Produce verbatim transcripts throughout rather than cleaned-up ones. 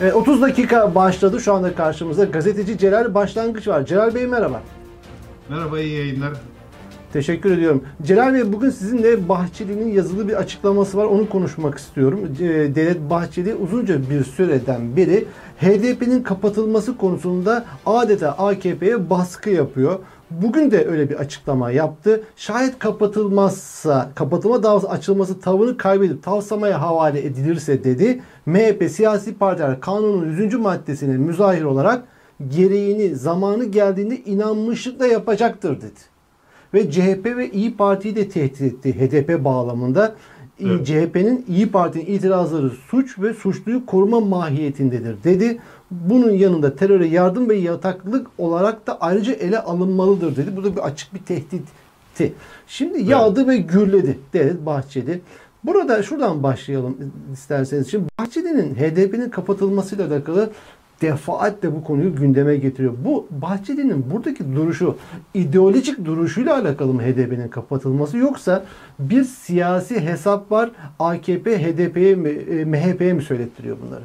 Evet, otuz dakika başladı. Şu anda karşımızda gazeteci Celal Başlangıç var. Celal Bey merhaba. Merhaba, iyi yayınlar. Teşekkür ediyorum. Celal Bey, bugün sizinle Bahçeli'nin yazılı bir açıklaması var. Onu konuşmak istiyorum. Devlet Bahçeli uzunca bir süreden beri H D P'nin kapatılması konusunda adeta A K P'ye baskı yapıyor. Bugün de öyle bir açıklama yaptı. Şayet kapatılmazsa, kapatılma davası açılması tavrını kaybedip tavsamaya havale edilirse dedi. M H P siyasi partiler kanunun yüzüncü maddesine müzahir olarak gereğini zamanı geldiğinde inanmışlıkla yapacaktır dedi. Ve C H P ve İyi Parti'yi de tehdit etti H D P bağlamında. Evet. C H P'nin İyi Parti'nin itirazları suç ve suçluyu koruma mahiyetindedir dedi. Bunun yanında teröre yardım ve yataklık olarak da ayrıca ele alınmalıdır dedi. Bu da bir açık bir tehditti. Şimdi yağdı, evet, ve gürledi Devlet Bahçeli. Burada şuradan başlayalım isterseniz. Şimdi Bahçeli'nin H D P'nin kapatılmasıyla alakalı defaatle bu konuyu gündeme getiriyor. Bu Bahçeli'nin buradaki duruşu, ideolojik duruşuyla alakalı mı H D P'nin kapatılması, yoksa bir siyasi hesap var, A K P H D P'ye mi, M H P'ye mi söylettiriyor bunları?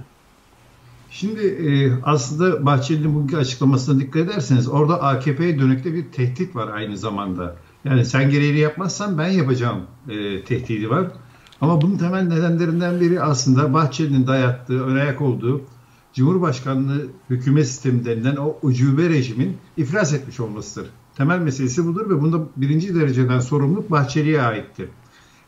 Şimdi e, aslında Bahçeli'nin bugünkü açıklamasına dikkat ederseniz orada A K P'ye dönük de bir tehdit var aynı zamanda. Yani sen gereğini yapmazsan ben yapacağım e, tehdidi var. Ama bunun temel nedenlerinden biri aslında Bahçeli'nin dayattığı, önayak olduğu Cumhurbaşkanlığı hükümet sistemi denilen o ucube rejimin iflas etmiş olmasıdır. Temel meselesi budur ve bunda birinci dereceden sorumluluk Bahçeli'ye aittir.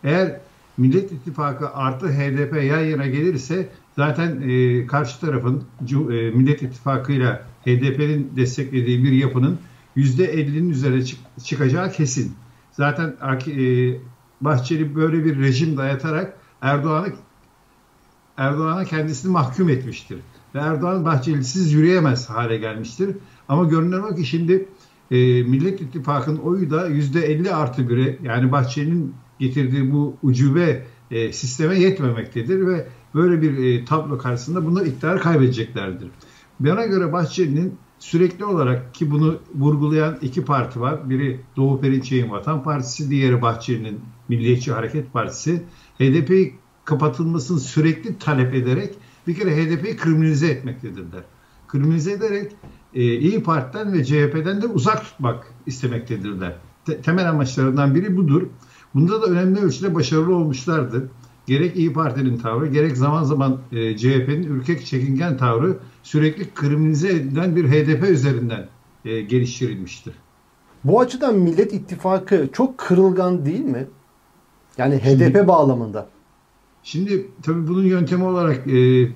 Eğer Millet İttifakı artı H D P yan yana gelirse zaten e, karşı tarafın e, Millet İttifakı'yla H D P'nin desteklediği bir yapının yüzde ellinin üzerine çık çıkacağı kesin. Zaten e, Bahçeli böyle bir rejim dayatarak Erdoğan'a Erdoğan'a kendisini mahkum etmiştir. Ve Erdoğan Bahçeli'siz yürüyemez hale gelmiştir. Ama görünen o ki şimdi e, Millet İttifakı'nın oyu da yüzde elli artı bire, yani Bahçeli'nin getirdiği bu ucube e, sisteme yetmemektedir ve böyle bir e, tablo karşısında bunlar iktidarı kaybedeceklerdir. Bana göre Bahçeli'nin sürekli olarak, ki bunu vurgulayan iki parti var. Biri Doğu Perinçek'in Vatan Partisi, diğeri Bahçeli'nin Milliyetçi Hareket Partisi. H D P kapatılmasını sürekli talep ederek bir kere H D P'yi kriminalize etmektedirler. Kriminalize ederek e, İyi Parti'den ve C H P'den de uzak tutmak istemektedirler. Te temel amaçlarından biri budur. Bunda da önemli ölçüde başarılı olmuşlardır. Gerek İyi Parti'nin tavrı, gerek zaman zaman e, C H P'nin ürkek çekingen tavrı sürekli kriminalize edilen bir H D P üzerinden e, geliştirilmiştir. Bu açıdan Millet İttifakı çok kırılgan değil mi? Yani H D P Şimdi... bağlamında. Şimdi tabii bunun yöntemi olarak e,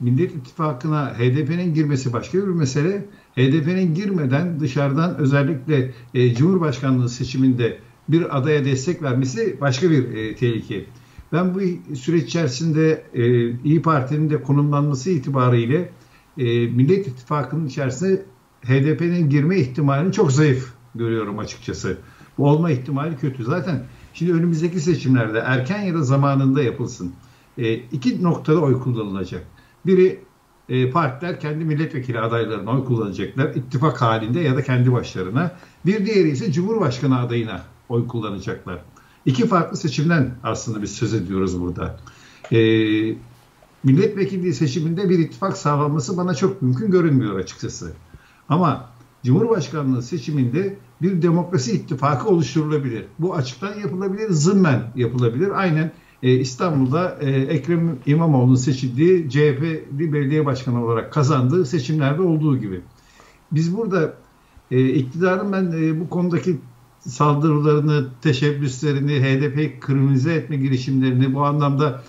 Millet İttifakı'na H D P'nin girmesi başka bir mesele. H D P'nin girmeden dışarıdan özellikle e, Cumhurbaşkanlığı seçiminde bir adaya destek vermesi başka bir e, tehlike. Ben bu süreç içerisinde e, İyi Parti'nin de konumlanması itibariyle e, Millet İttifakı'nın içerisinde H D P'nin girme ihtimalini çok zayıf görüyorum açıkçası. Bu olma ihtimali kötü. Zaten şimdi önümüzdeki seçimlerde erken ya da zamanında yapılsın. E, iki noktada oy kullanılacak. Biri e, partiler kendi milletvekili adaylarına oy kullanacaklar. İttifak halinde ya da kendi başlarına. Bir diğeri ise Cumhurbaşkanı adayına oy kullanacaklar. İki farklı seçimden aslında biz söz ediyoruz burada. E, milletvekili seçiminde bir ittifak sağlanması bana çok mümkün görünmüyor açıkçası. Ama Cumhurbaşkanlığı seçiminde bir demokrasi ittifakı oluşturulabilir. Bu açıktan yapılabilir, zımmen yapılabilir. Aynen e, İstanbul'da e, Ekrem İmamoğlu'nun seçildiği, C H P'li belediye başkanı olarak kazandığı seçimlerde olduğu gibi. Biz burada e, iktidarın ben e, bu konudaki saldırılarını, teşebbüslerini, H D P'yi kriminalize etme girişimlerini, bu anlamda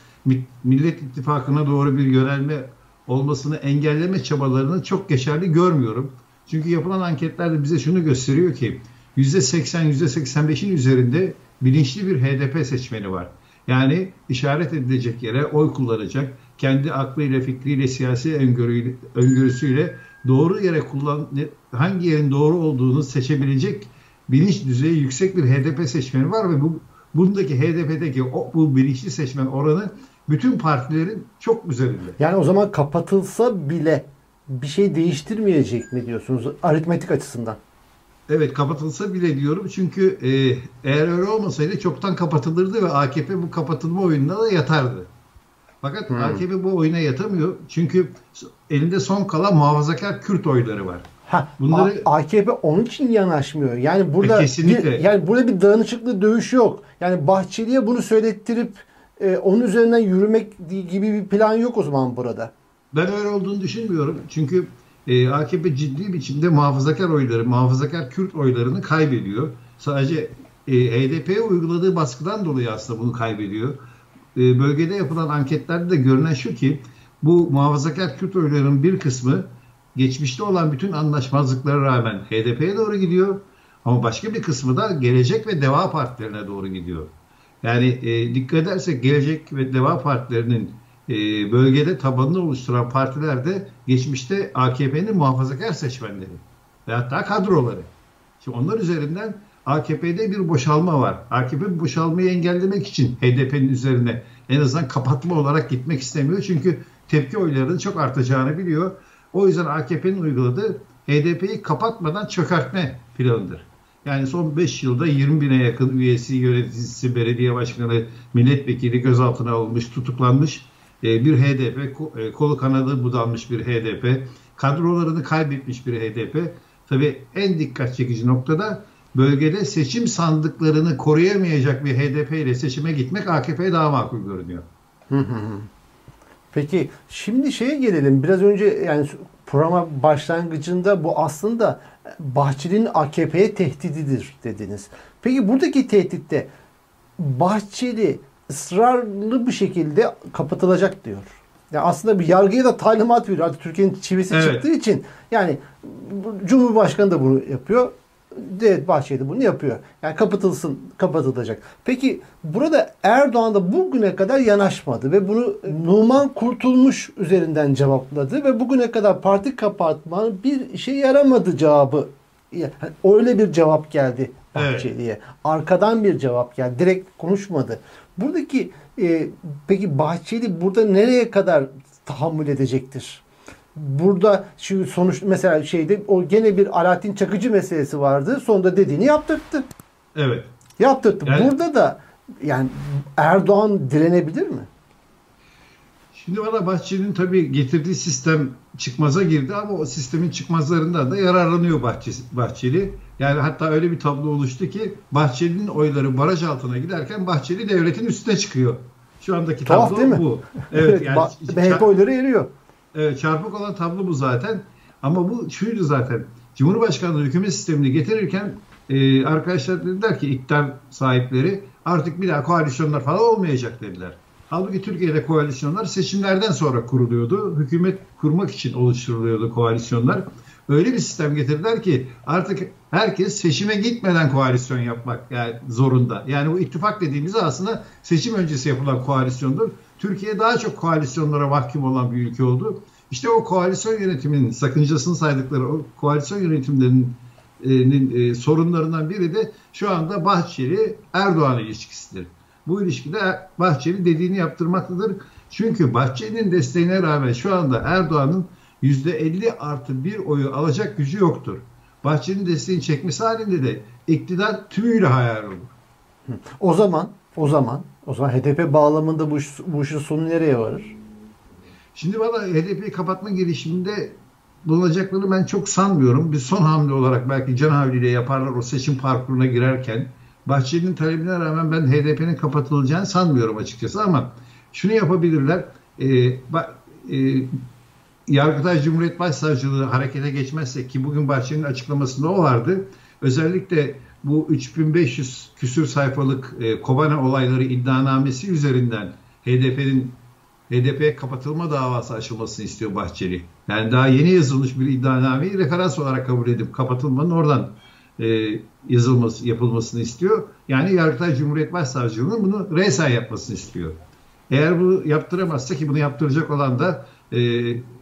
Millet İttifakı'na doğru bir yönelme olmasını engelleme çabalarını çok geçerli görmüyorum. Çünkü yapılan anketlerde bize şunu gösteriyor ki yüzde seksen, yüzde seksen beşin üzerinde bilinçli bir H D P seçmeni var. Yani işaret edilecek yere oy kullanacak, kendi aklıyla, fikriyle, siyasi öngörüyle, öngörüsüyle doğru yere kullan, hangi yerin doğru olduğunu seçebilecek bilinç düzeyi yüksek bir H D P seçmeni var ve bu bundaki H D P'deki o, bu bilinçli seçmen oranı bütün partilerin çok üzerinde. Yani o zaman kapatılsa bile bir şey değiştirmeyecek mi diyorsunuz aritmetik açısından? Evet, kapatılsa bile diyorum, çünkü e, eğer öyle olmasaydı çoktan kapatılırdı ve A K P bu kapatılma oyununa da yatardı. Fakat hmm. A K P bu oyuna yatamıyor. Çünkü elinde son kalan muhafazakar Kürt oyları var. Ha, bunları A K P onun için yanaşmıyor. Yani burada bir, yani burada bir dayanışıklı dövüş yok. Yani Bahçeli'ye bunu söylettirip e, onun üzerinden yürümek gibi bir plan yok o zaman burada. Ben öyle olduğunu düşünmüyorum. Çünkü e, A K P ciddi biçimde muhafazakar oyları, muhafazakar Kürt oylarını kaybediyor. Sadece e, H D P'ye uyguladığı baskıdan dolayı aslında bunu kaybediyor. E, bölgede yapılan anketlerde de görünen şu ki bu muhafazakar Kürt oylarının bir kısmı geçmişte olan bütün anlaşmazlıklara rağmen H D P'ye doğru gidiyor. Ama başka bir kısmı da Gelecek ve Deva Partilerine doğru gidiyor. Yani e, dikkat edersek Gelecek ve Deva Partilerinin e, bölgede tabanını oluşturan partiler de geçmişte A K P'nin muhafazakar seçmenleri ve hatta kadroları. Şimdi onlar üzerinden A K P'de bir boşalma var. A K P boşalmayı engellemek için H D P'nin üzerine en azından kapatma olarak gitmek istemiyor. Çünkü tepki oylarının çok artacağını biliyor. O yüzden A K P'nin uyguladığı H D P'yi kapatmadan çökertme planıdır. Yani son beş yılda yirmi bine yakın üyesi, yöneticisi, belediye başkanı, milletvekili gözaltına alınmış, tutuklanmış bir H D P, kolu kanadı budanmış bir H D P, kadrolarını kaybetmiş bir H D P. Tabii en dikkat çekici noktada bölgede seçim sandıklarını koruyamayacak bir H D P ile seçime gitmek A K P'ye daha makul görünüyor. Hı hı. Peki şimdi şeye gelelim. Biraz önce yani programa başlangıcında bu aslında Bahçeli'nin A K P'ye tehdididir dediniz. Peki buradaki tehditte Bahçeli ısrarlı bir şekilde kapatılacak diyor. Yani aslında bir yargıya da talimat veriyor. Artık Türkiye'nin çivisi evet. çıktığı için yani Cumhurbaşkanı da bunu yapıyor. Evet, Bahçeli de bunu yapıyor. Yani kapatılsın, kapatılacak. Peki burada Erdoğan da bugüne kadar yanaşmadı ve bunu Numan Kurtulmuş üzerinden cevapladı ve bugüne kadar parti kapatmanın bir işe yaramadı cevabı. Yani öyle bir cevap geldi Bahçeli'ye. Evet. Arkadan bir cevap geldi. Direkt konuşmadı. Buradaki e, peki Bahçeli burada nereye kadar tahammül edecektir? Burada şu sonuç mesela şeyde o gene bir Alaattin Çakıcı meselesi vardı. Sonunda dediğini yaptırttı. Evet. Yaptırttı. Yani, burada da yani Erdoğan direnebilir mi? Şimdi bana Bahçeli'nin tabii getirdiği sistem çıkmaza girdi ama o sistemin çıkmazlarından da yararlanıyor Bahçeli. Yani hatta öyle bir tablo oluştu ki Bahçeli'nin oyları baraj altına giderken Bahçeli devletin üstüne çıkıyor. Şu andaki tuhaf, tablo değil mi? Bu. Evet. Yani M H P oyları eriyor. Evet, çarpık olan tablo bu zaten. Ama bu şuydu zaten. Cumhurbaşkanlığı hükümet sistemini getirirken e, arkadaşlar dediler ki iktidar sahipleri artık bir daha koalisyonlar falan olmayacak dediler. Halbuki Türkiye'de koalisyonlar seçimlerden sonra kuruluyordu. Hükümet kurmak için oluşturuluyordu koalisyonlar. Öyle bir sistem getirdiler ki artık herkes seçime gitmeden koalisyon yapmak yani zorunda. Yani bu ittifak dediğimiz aslında seçim öncesi yapılan koalisyondur. Türkiye daha çok koalisyonlara mahkum olan bir ülke oldu. İşte o koalisyon yönetiminin sakıncasını saydıkları o koalisyon yönetimlerinin e, e, sorunlarından biri de şu anda Bahçeli-Erdoğan ilişkisidir. Bu ilişkide Bahçeli dediğini yaptırmaktadır. Çünkü Bahçeli'nin desteğine rağmen şu anda Erdoğan'ın yüzde elli artı bir oyu alacak gücü yoktur. Bahçeli'nin desteğini çekmesi halinde de iktidar tümüyle hayal olur. O zaman, o zaman O zaman H D P bağlamında bu, bu işin sonu nereye varır? Şimdi bana H D P'yi kapatma girişiminde bulunacaklarını ben çok sanmıyorum. Bir son hamle olarak belki can havliyle yaparlar o seçim parkuruna girerken. Bahçeli'nin talebine rağmen ben H D P'nin kapatılacağını sanmıyorum açıkçası ama şunu yapabilirler. E, ba, e, Yargıtay Cumhuriyet Başsavcılığı harekete geçmezse ki bugün Bahçeli'nin açıklamasında o vardı. Özellikle bu üç bin beş yüz küsür sayfalık e, Kobane olayları iddianamesi üzerinden H D P'nin H D P'ye kapatılma davası açılmasını istiyor Bahçeli. Yani daha yeni yazılmış bir iddianameyi referans olarak kabul edip kapatılmanın oradan e, yazılması yapılmasını istiyor. Yani Yargıtay Cumhuriyet Başsavcılığı'nın bunu resen yapmasını istiyor. Eğer bunu yaptıramazsa ki bunu yaptıracak olan da e,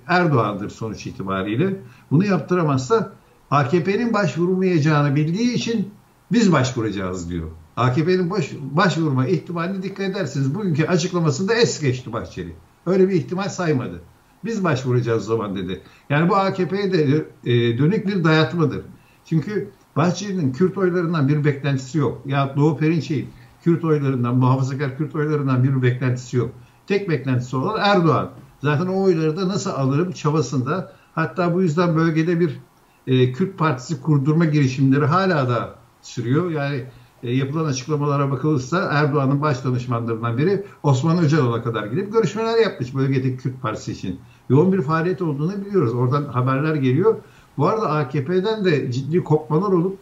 Erdoğan'dır sonuç itibariyle. Bunu yaptıramazsa A K P'nin başvurmayacağını bildiği için biz başvuracağız diyor. A K P'nin baş, başvurma ihtimaline dikkat edersiniz. Bugünkü açıklamasında es geçti Bahçeli. Öyle bir ihtimal saymadı. Biz başvuracağız o zaman dedi. Yani bu A K P'ye de e, dönük bir dayatmadır. Çünkü Bahçeli'nin Kürt oylarından bir beklentisi yok. Ya Doğu Perinçek'in Kürt oylarından, muhafazakar Kürt oylarından bir beklentisi yok. tek beklentisi olan Erdoğan. Zaten o oyları da nasıl alırım çabasında. Hatta bu yüzden bölgede bir e, Kürt Partisi kurdurma girişimleri hala da sürüyor. Yani e, yapılan açıklamalara bakılırsa Erdoğan'ın baş danışmanlarından biri Osman Öcalan'a kadar gidip görüşmeler yapmış bölgedeki Kürt Partisi için. Yoğun bir faaliyet olduğunu biliyoruz. Oradan haberler geliyor. Bu arada A K P'den de ciddi kopmalar olup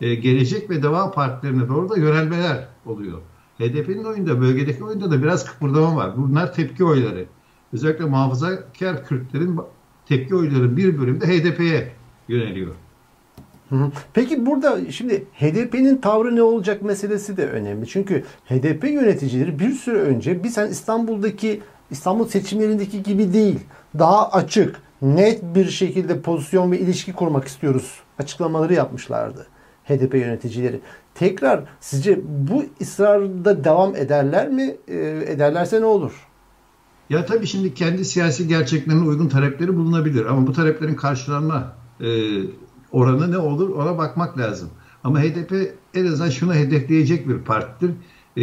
e, Gelecek ve Deva Partilerine doğru da yönelmeler oluyor. H D P'nin oyunda, bölgedeki oyunda da biraz kıpırdama var. Bunlar tepki oyları. Özellikle muhafazakar Kürtlerin tepki oyları bir bölümde H D P'ye yöneliyor. Peki burada şimdi H D P'nin tavrı ne olacak meselesi de önemli. Çünkü H D P yöneticileri bir süre önce biz hani İstanbul'daki İstanbul seçimlerindeki gibi değil, daha açık, net bir şekilde pozisyon ve ilişki kurmak istiyoruz açıklamaları yapmışlardı H D P yöneticileri. Tekrar sizce bu ısrarda devam ederler mi? E, ederlerse ne olur? Ya tabii şimdi kendi siyasi gerçeklerine uygun talepleri bulunabilir. Ama bu taleplerin karşılanma e, oranı ne olur ona bakmak lazım. Ama H D P en azından şunu hedefleyecek bir partidir. E,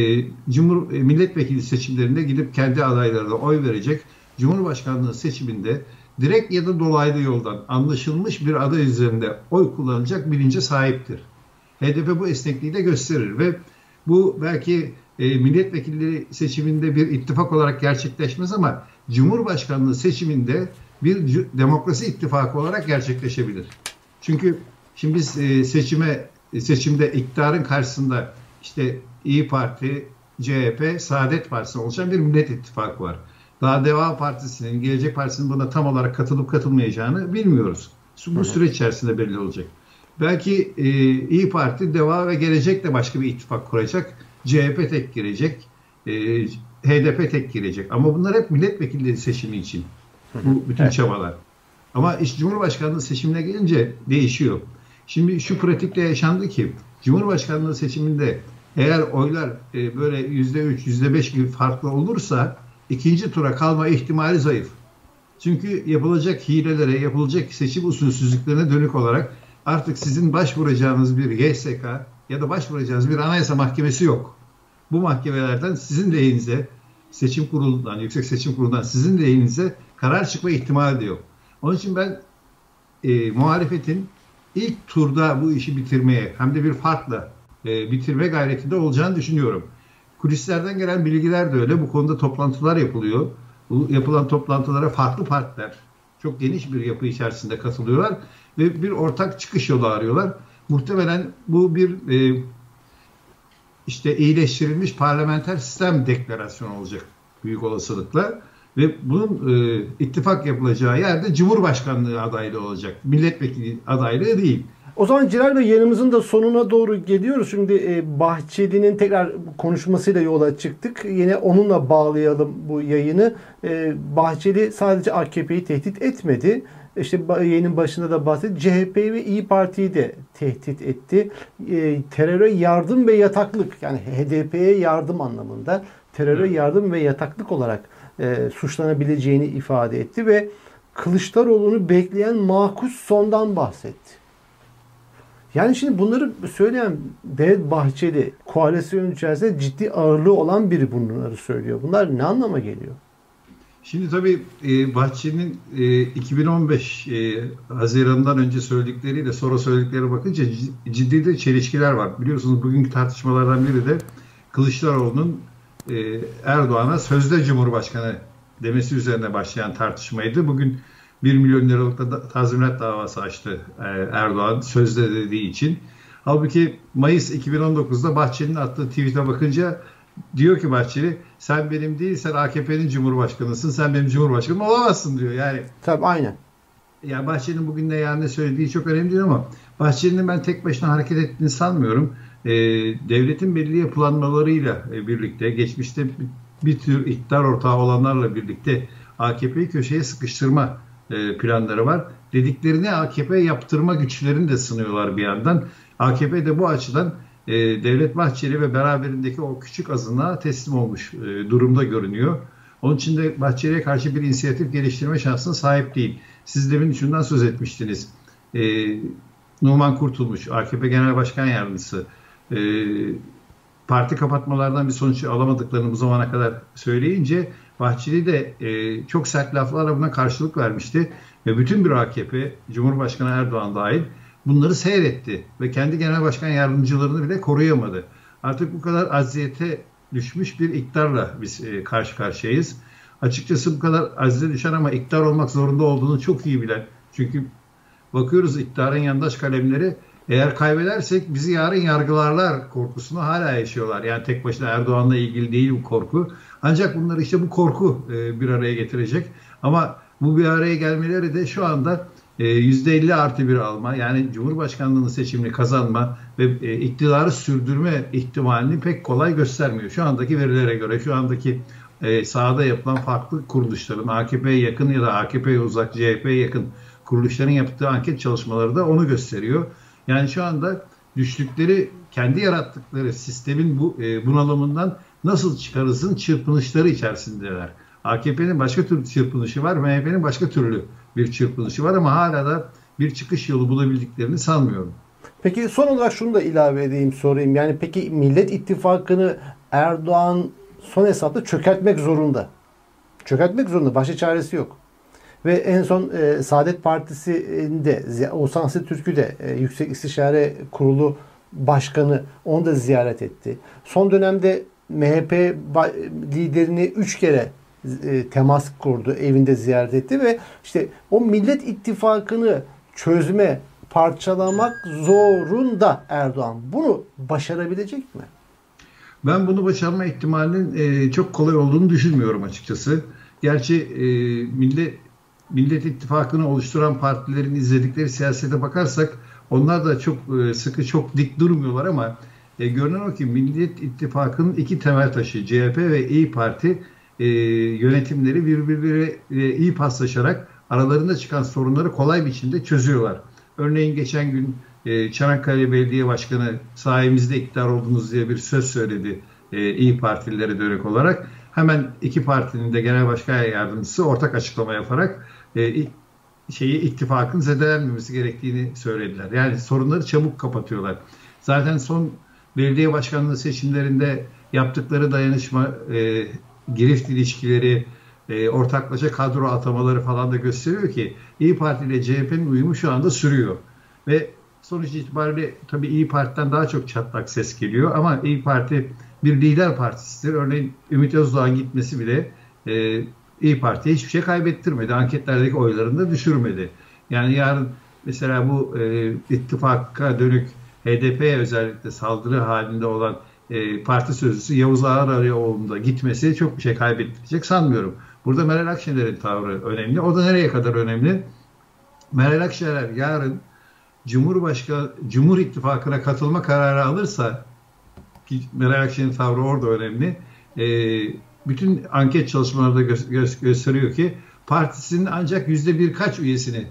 Cumhur, e, milletvekili seçimlerinde gidip kendi adaylarına oy verecek. Cumhurbaşkanlığı seçiminde direkt ya da dolaylı yoldan anlaşılmış bir aday üzerinde oy kullanacak bilince sahiptir. H D P bu esnekliği de gösterir ve bu belki e, milletvekilleri seçiminde bir ittifak olarak gerçekleşmez ama Cumhurbaşkanlığı seçiminde bir demokrasi ittifakı olarak gerçekleşebilir. Çünkü şimdi biz e, seçime seçimde iktidarın karşısında işte İyi Parti, C H P, Saadet Partisi oluşan bir millet ittifakı var. Daha Deva Partisi'nin, Gelecek Partisi'nin buna tam olarak katılıp katılmayacağını bilmiyoruz. Bu süreç içerisinde belli olacak. Belki e, İyi Parti, Deva ve Gelecek de başka bir ittifak kuracak. C H P tek girecek, e, H D P tek girecek. Ama bunlar hep milletvekilleri seçimi için. Bu bütün çabalar. Ama iş Cumhurbaşkanlığı seçimine gelince değişiyor. Şimdi şu pratikte yaşandı ki Cumhurbaşkanlığı seçiminde eğer oylar e, böyle yüzde üç, yüzde beş gibi farklı olursa ikinci tura kalma ihtimali zayıf. Çünkü yapılacak hilelere, yapılacak seçim usulsüzlüklerine dönük olarak artık sizin başvuracağınız bir Y S K ya da başvuracağınız bir Anayasa Mahkemesi yok. Bu mahkemelerden sizin lehinize, seçim kurulundan, Yüksek Seçim Kurulundan sizin lehinize karar çıkma ihtimali de yok. Onun için ben e, muhalefetin ilk turda bu işi bitirmeye hem de bir farkla e, bitirme gayretinde olacağını düşünüyorum. Kulislerden gelen bilgiler de öyle. Bu konuda toplantılar yapılıyor. Bu yapılan toplantılara farklı partiler çok geniş bir yapı içerisinde katılıyorlar ve bir ortak çıkış yolu arıyorlar. Muhtemelen bu bir e, işte iyileştirilmiş parlamenter sistem deklarasyonu olacak büyük olasılıkla ve bunun e, ittifak yapılacağı yerde Cumhurbaşkanlığı adaylığı olacak. Milletvekili adaylığı değil. O zaman Celal Bey, yayınımızın da sonuna doğru geliyoruz. Şimdi Bahçeli'nin tekrar konuşmasıyla yola çıktık. Yine onunla bağlayalım bu yayını. Bahçeli sadece A K P'yi tehdit etmedi. İşte yayının başında da bahsetti. C H P ve İyi Parti'yi de tehdit etti. Teröre yardım ve yataklık, yani H D P'ye yardım anlamında teröre yardım ve yataklık olarak suçlanabileceğini ifade etti ve Kılıçdaroğlu'nu bekleyen makus sondan bahsetti. Yani şimdi bunları söyleyen Devlet Bahçeli, koalisyon içerisinde ciddi ağırlığı olan biri bunları söylüyor. Bunlar ne anlama geliyor? Şimdi tabii Bahçeli'nin iki bin on beş Haziran'dan önce söyledikleriyle sonra söylediklerine bakınca ciddi de çelişkiler var. Biliyorsunuz bugünkü tartışmalardan biri de Kılıçdaroğlu'nun Erdoğan'a sözde Cumhurbaşkanı demesi üzerine başlayan tartışmaydı. Bugün bir milyon liralık tazminat davası açtı Erdoğan sözde dediği için. Halbuki Mayıs iki bin on dokuz'da Bahçeli'nin attığı tweet'e bakınca diyor ki Bahçeli, sen benim değil, sen A K P'nin Cumhurbaşkanısın, sen benim Cumhurbaşkanım olamazsın diyor. Yani tabii aynen. Yani Bahçeli'nin bugün ne yani ne söylediği çok önemli değil ama Bahçeli'nin ben tek başına hareket ettiğini sanmıyorum. Ee, devletin belli yapılanmalarıyla birlikte geçmişte bir tür iktidar ortağı olanlarla birlikte A K P'yi köşeye sıkıştırma planları var. Dediklerini A K P yaptırma güçlerini de sınıyorlar bir yandan. A K P de bu açıdan e, Devlet Bahçeli ve beraberindeki o küçük azınlığa teslim olmuş e, durumda görünüyor. Onun için de Bahçeli'ye karşı bir inisiyatif geliştirme şansına sahip değil. Siz demin şundan söz etmiştiniz. E, Numan Kurtulmuş, A K P Genel Başkan Yardımcısı, e, parti kapatmalardan bir sonuç alamadıklarını bu zamana kadar söyleyince Bahçeli de e, çok sert laflarla buna karşılık vermişti. Ve bütün bir A K P, Cumhurbaşkanı Erdoğan dahil bunları seyretti ve kendi genel başkan yardımcılarını bile koruyamadı. Artık bu kadar acziyete düşmüş bir iktidarla biz e, karşı karşıyayız. Açıkçası bu kadar acziyete düşen ama iktidar olmak zorunda olduğunu çok iyi bilen. Çünkü bakıyoruz iktidarın yandaş kalemleri, eğer kaybedersek bizi yarın yargılarlar korkusunu hala yaşıyorlar. Yani tek başına Erdoğan'la ilgili değil bu korku. Ancak bunları işte bu korku bir araya getirecek. Ama bu bir araya gelmeleri de şu anda yüzde elli artı bir alma, yani Cumhurbaşkanlığı seçimini kazanma ve iktidarı sürdürme ihtimalini pek kolay göstermiyor. Şu andaki verilere göre, şu andaki sahada yapılan farklı kuruluşların, A K P'ye yakın ya da A K P'ye uzak, C H P'ye yakın kuruluşların yaptığı anket çalışmaları da onu gösteriyor. Yani şu anda düştükleri, kendi yarattıkları sistemin bu e, bunalımından nasıl çıkarızın çırpınışları içerisindeler. A K P'nin başka türlü çırpınışı var, M H P'nin başka türlü bir çırpınışı var ama hala da bir çıkış yolu bulabildiklerini sanmıyorum. Peki son olarak şunu da ilave edeyim, sorayım. Yani peki Millet İttifakı'nı Erdoğan son hesapta çökertmek zorunda. Çökertmek zorunda. Başka çaresi yok. Ve en son e, Saadet Partisi'nde Osman Sarı Türkü de e, Yüksek İstişare Kurulu Başkanı, onu da ziyaret etti. Son dönemde M H P liderini üç kere e, temas kurdu, evinde ziyaret etti ve işte o Millet İttifakı'nı çözme, parçalamak zorunda Erdoğan. Bunu başarabilecek mi? Ben bunu başarma ihtimalinin e, çok kolay olduğunu düşünmüyorum açıkçası. Gerçi e, Millet Millet İttifakı'nı oluşturan partilerin izledikleri siyasete bakarsak onlar da çok sıkı, çok dik durmuyorlar ama e, görünen o ki Millet İttifakı'nın iki temel taşı C H P ve İyi Parti e, yönetimleri birbirleriyle e, iyi paslaşarak aralarında çıkan sorunları kolay biçimde çözüyorlar. Örneğin geçen gün e, Çanakkale Belediye Başkanı sayemizde iktidar oldunuz diye bir söz söyledi e, İyi Partililere dönük olarak. Hemen iki partinin de genel başkan yardımcısı ortak açıklama yaparak e, şeyi ittifakın zedelenmemesi gerektiğini söylediler. Yani sorunları çabuk kapatıyorlar. Zaten son belediye başkanlığı seçimlerinde yaptıkları dayanışma, e, girift ilişkileri, e, ortaklaşa kadro atamaları falan da gösteriyor ki İyi Parti ile C H P'nin uyumu şu anda sürüyor. Ve sonuç itibariyle tabii İyi Parti'den daha çok çatlak ses geliyor ama İyi Parti bir lider partisidir. Örneğin Ümit Özdağ'ın gitmesi bile e, İyi Parti'ye hiçbir şey kaybettirmedi. Anketlerdeki oylarını da düşürmedi. Yani yarın mesela bu e, ittifaka dönük H D P'ye özellikle saldırı halinde olan e, parti sözcüsü Yavuz Ağarayoğlu'nun da gitmesi çok bir şey kaybettirecek sanmıyorum. Burada Meral Akşener'in tavrı önemli. O da nereye kadar önemli? Meral Akşener yarın Cumhurbaşkanı, Cumhur İttifakı'na katılma kararı alırsa, Meral Akşener'in tavrı orada önemli. E, bütün anket çalışmaları da gö- gösteriyor ki partisinin ancak yüzde birkaç üyesini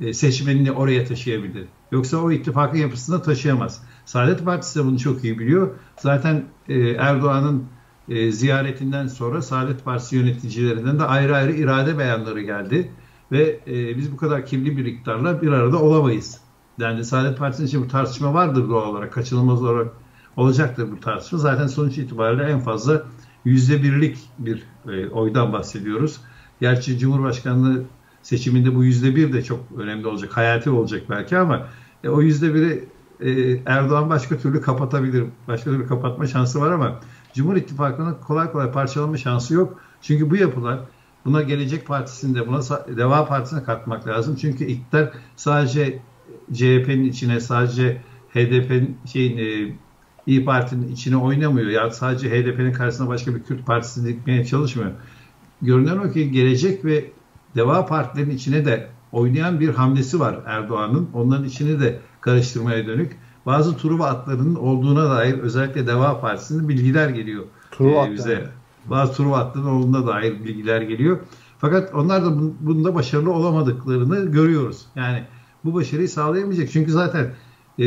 e, seçmenini oraya taşıyabilir. Yoksa o ittifakın yapısında taşıyamaz. Saadet Partisi de bunu çok iyi biliyor. Zaten e, Erdoğan'ın e, ziyaretinden sonra Saadet Partisi yöneticilerinden de ayrı ayrı irade beyanları geldi. Ve e, biz bu kadar kirli bir iktidarla bir arada olamayız. Yani Saadet Partisi'nin için bu tartışma vardır doğal olarak. Kaçınılmaz olarak olacaktır bu tartışma. Zaten sonuç itibariyle en fazla yüzde birlik bir e, oydan bahsediyoruz. Gerçi Cumhurbaşkanlığı seçiminde bu yüzde bir de çok önemli olacak. Hayati olacak belki ama e, o yüzde biri e, Erdoğan başka türlü kapatabilir. Başka türlü kapatma şansı var ama Cumhur İttifakı'nın kolay kolay parçalanma şansı yok. Çünkü bu yapılar, buna Gelecek Partisi'nde, buna Deva Partisi'ne katmak lazım. Çünkü iktidar sadece C H P'nin içine, sadece H D P'nin şeyin e, İYİ Parti'nin içine oynamıyor. Ya sadece H D P'nin karşısına başka bir Kürt partisini dikmeye çalışmıyor. Görünen o ki Gelecek ve Deva Partilerinin içine de oynayan bir hamlesi var Erdoğan'ın. Onların içini de karıştırmaya dönük. Bazı Truva atlarının olduğuna dair özellikle Deva Partisi'nin bilgiler geliyor e, bize. Bazı Truva atlarının olduğuna dair bilgiler geliyor. Fakat onlar da bunda başarılı olamadıklarını görüyoruz. Yani bu başarıyı sağlayamayacak. Çünkü zaten Ee,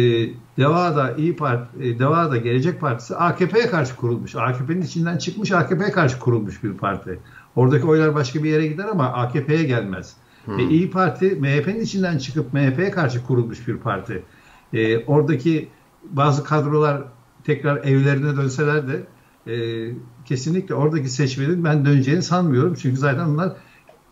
Deva'da, İyi Parti, Deva'da Gelecek Partisi A K P'ye karşı kurulmuş. A K P'nin içinden çıkmış, A K P'ye karşı kurulmuş bir parti. Oradaki oylar başka bir yere gider ama A K P'ye gelmez. Hmm. Ee, İyi Parti M H P'nin içinden çıkıp M H P'ye karşı kurulmuş bir parti. Ee, oradaki bazı kadrolar tekrar evlerine dönseler de e, kesinlikle oradaki seçmenin ben döneceğini sanmıyorum. Çünkü zaten onlar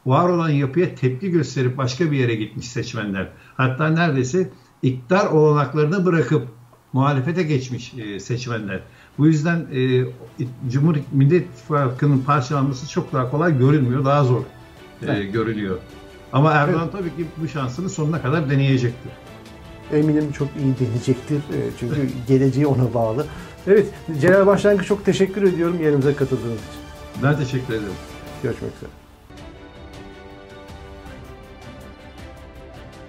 var olan yapıya tepki gösterip başka bir yere gitmiş seçmenler. Hatta neredeyse iktidar olanaklarını bırakıp muhalefete geçmiş e, seçmenler. Bu yüzden e, Cumhur Millet İttifakı'nın parçalanması çok daha kolay görünmüyor, daha zor e, evet. görülüyor. Ama Erdoğan tabii ki bu şansını sonuna kadar deneyecektir. Eminim çok iyi deneyecektir. Çünkü geleceği ona bağlı. Evet, Celal Başlangıç, çok teşekkür ediyorum yanımıza katıldığınız için. Ben teşekkür ederim. Görüşmek üzere.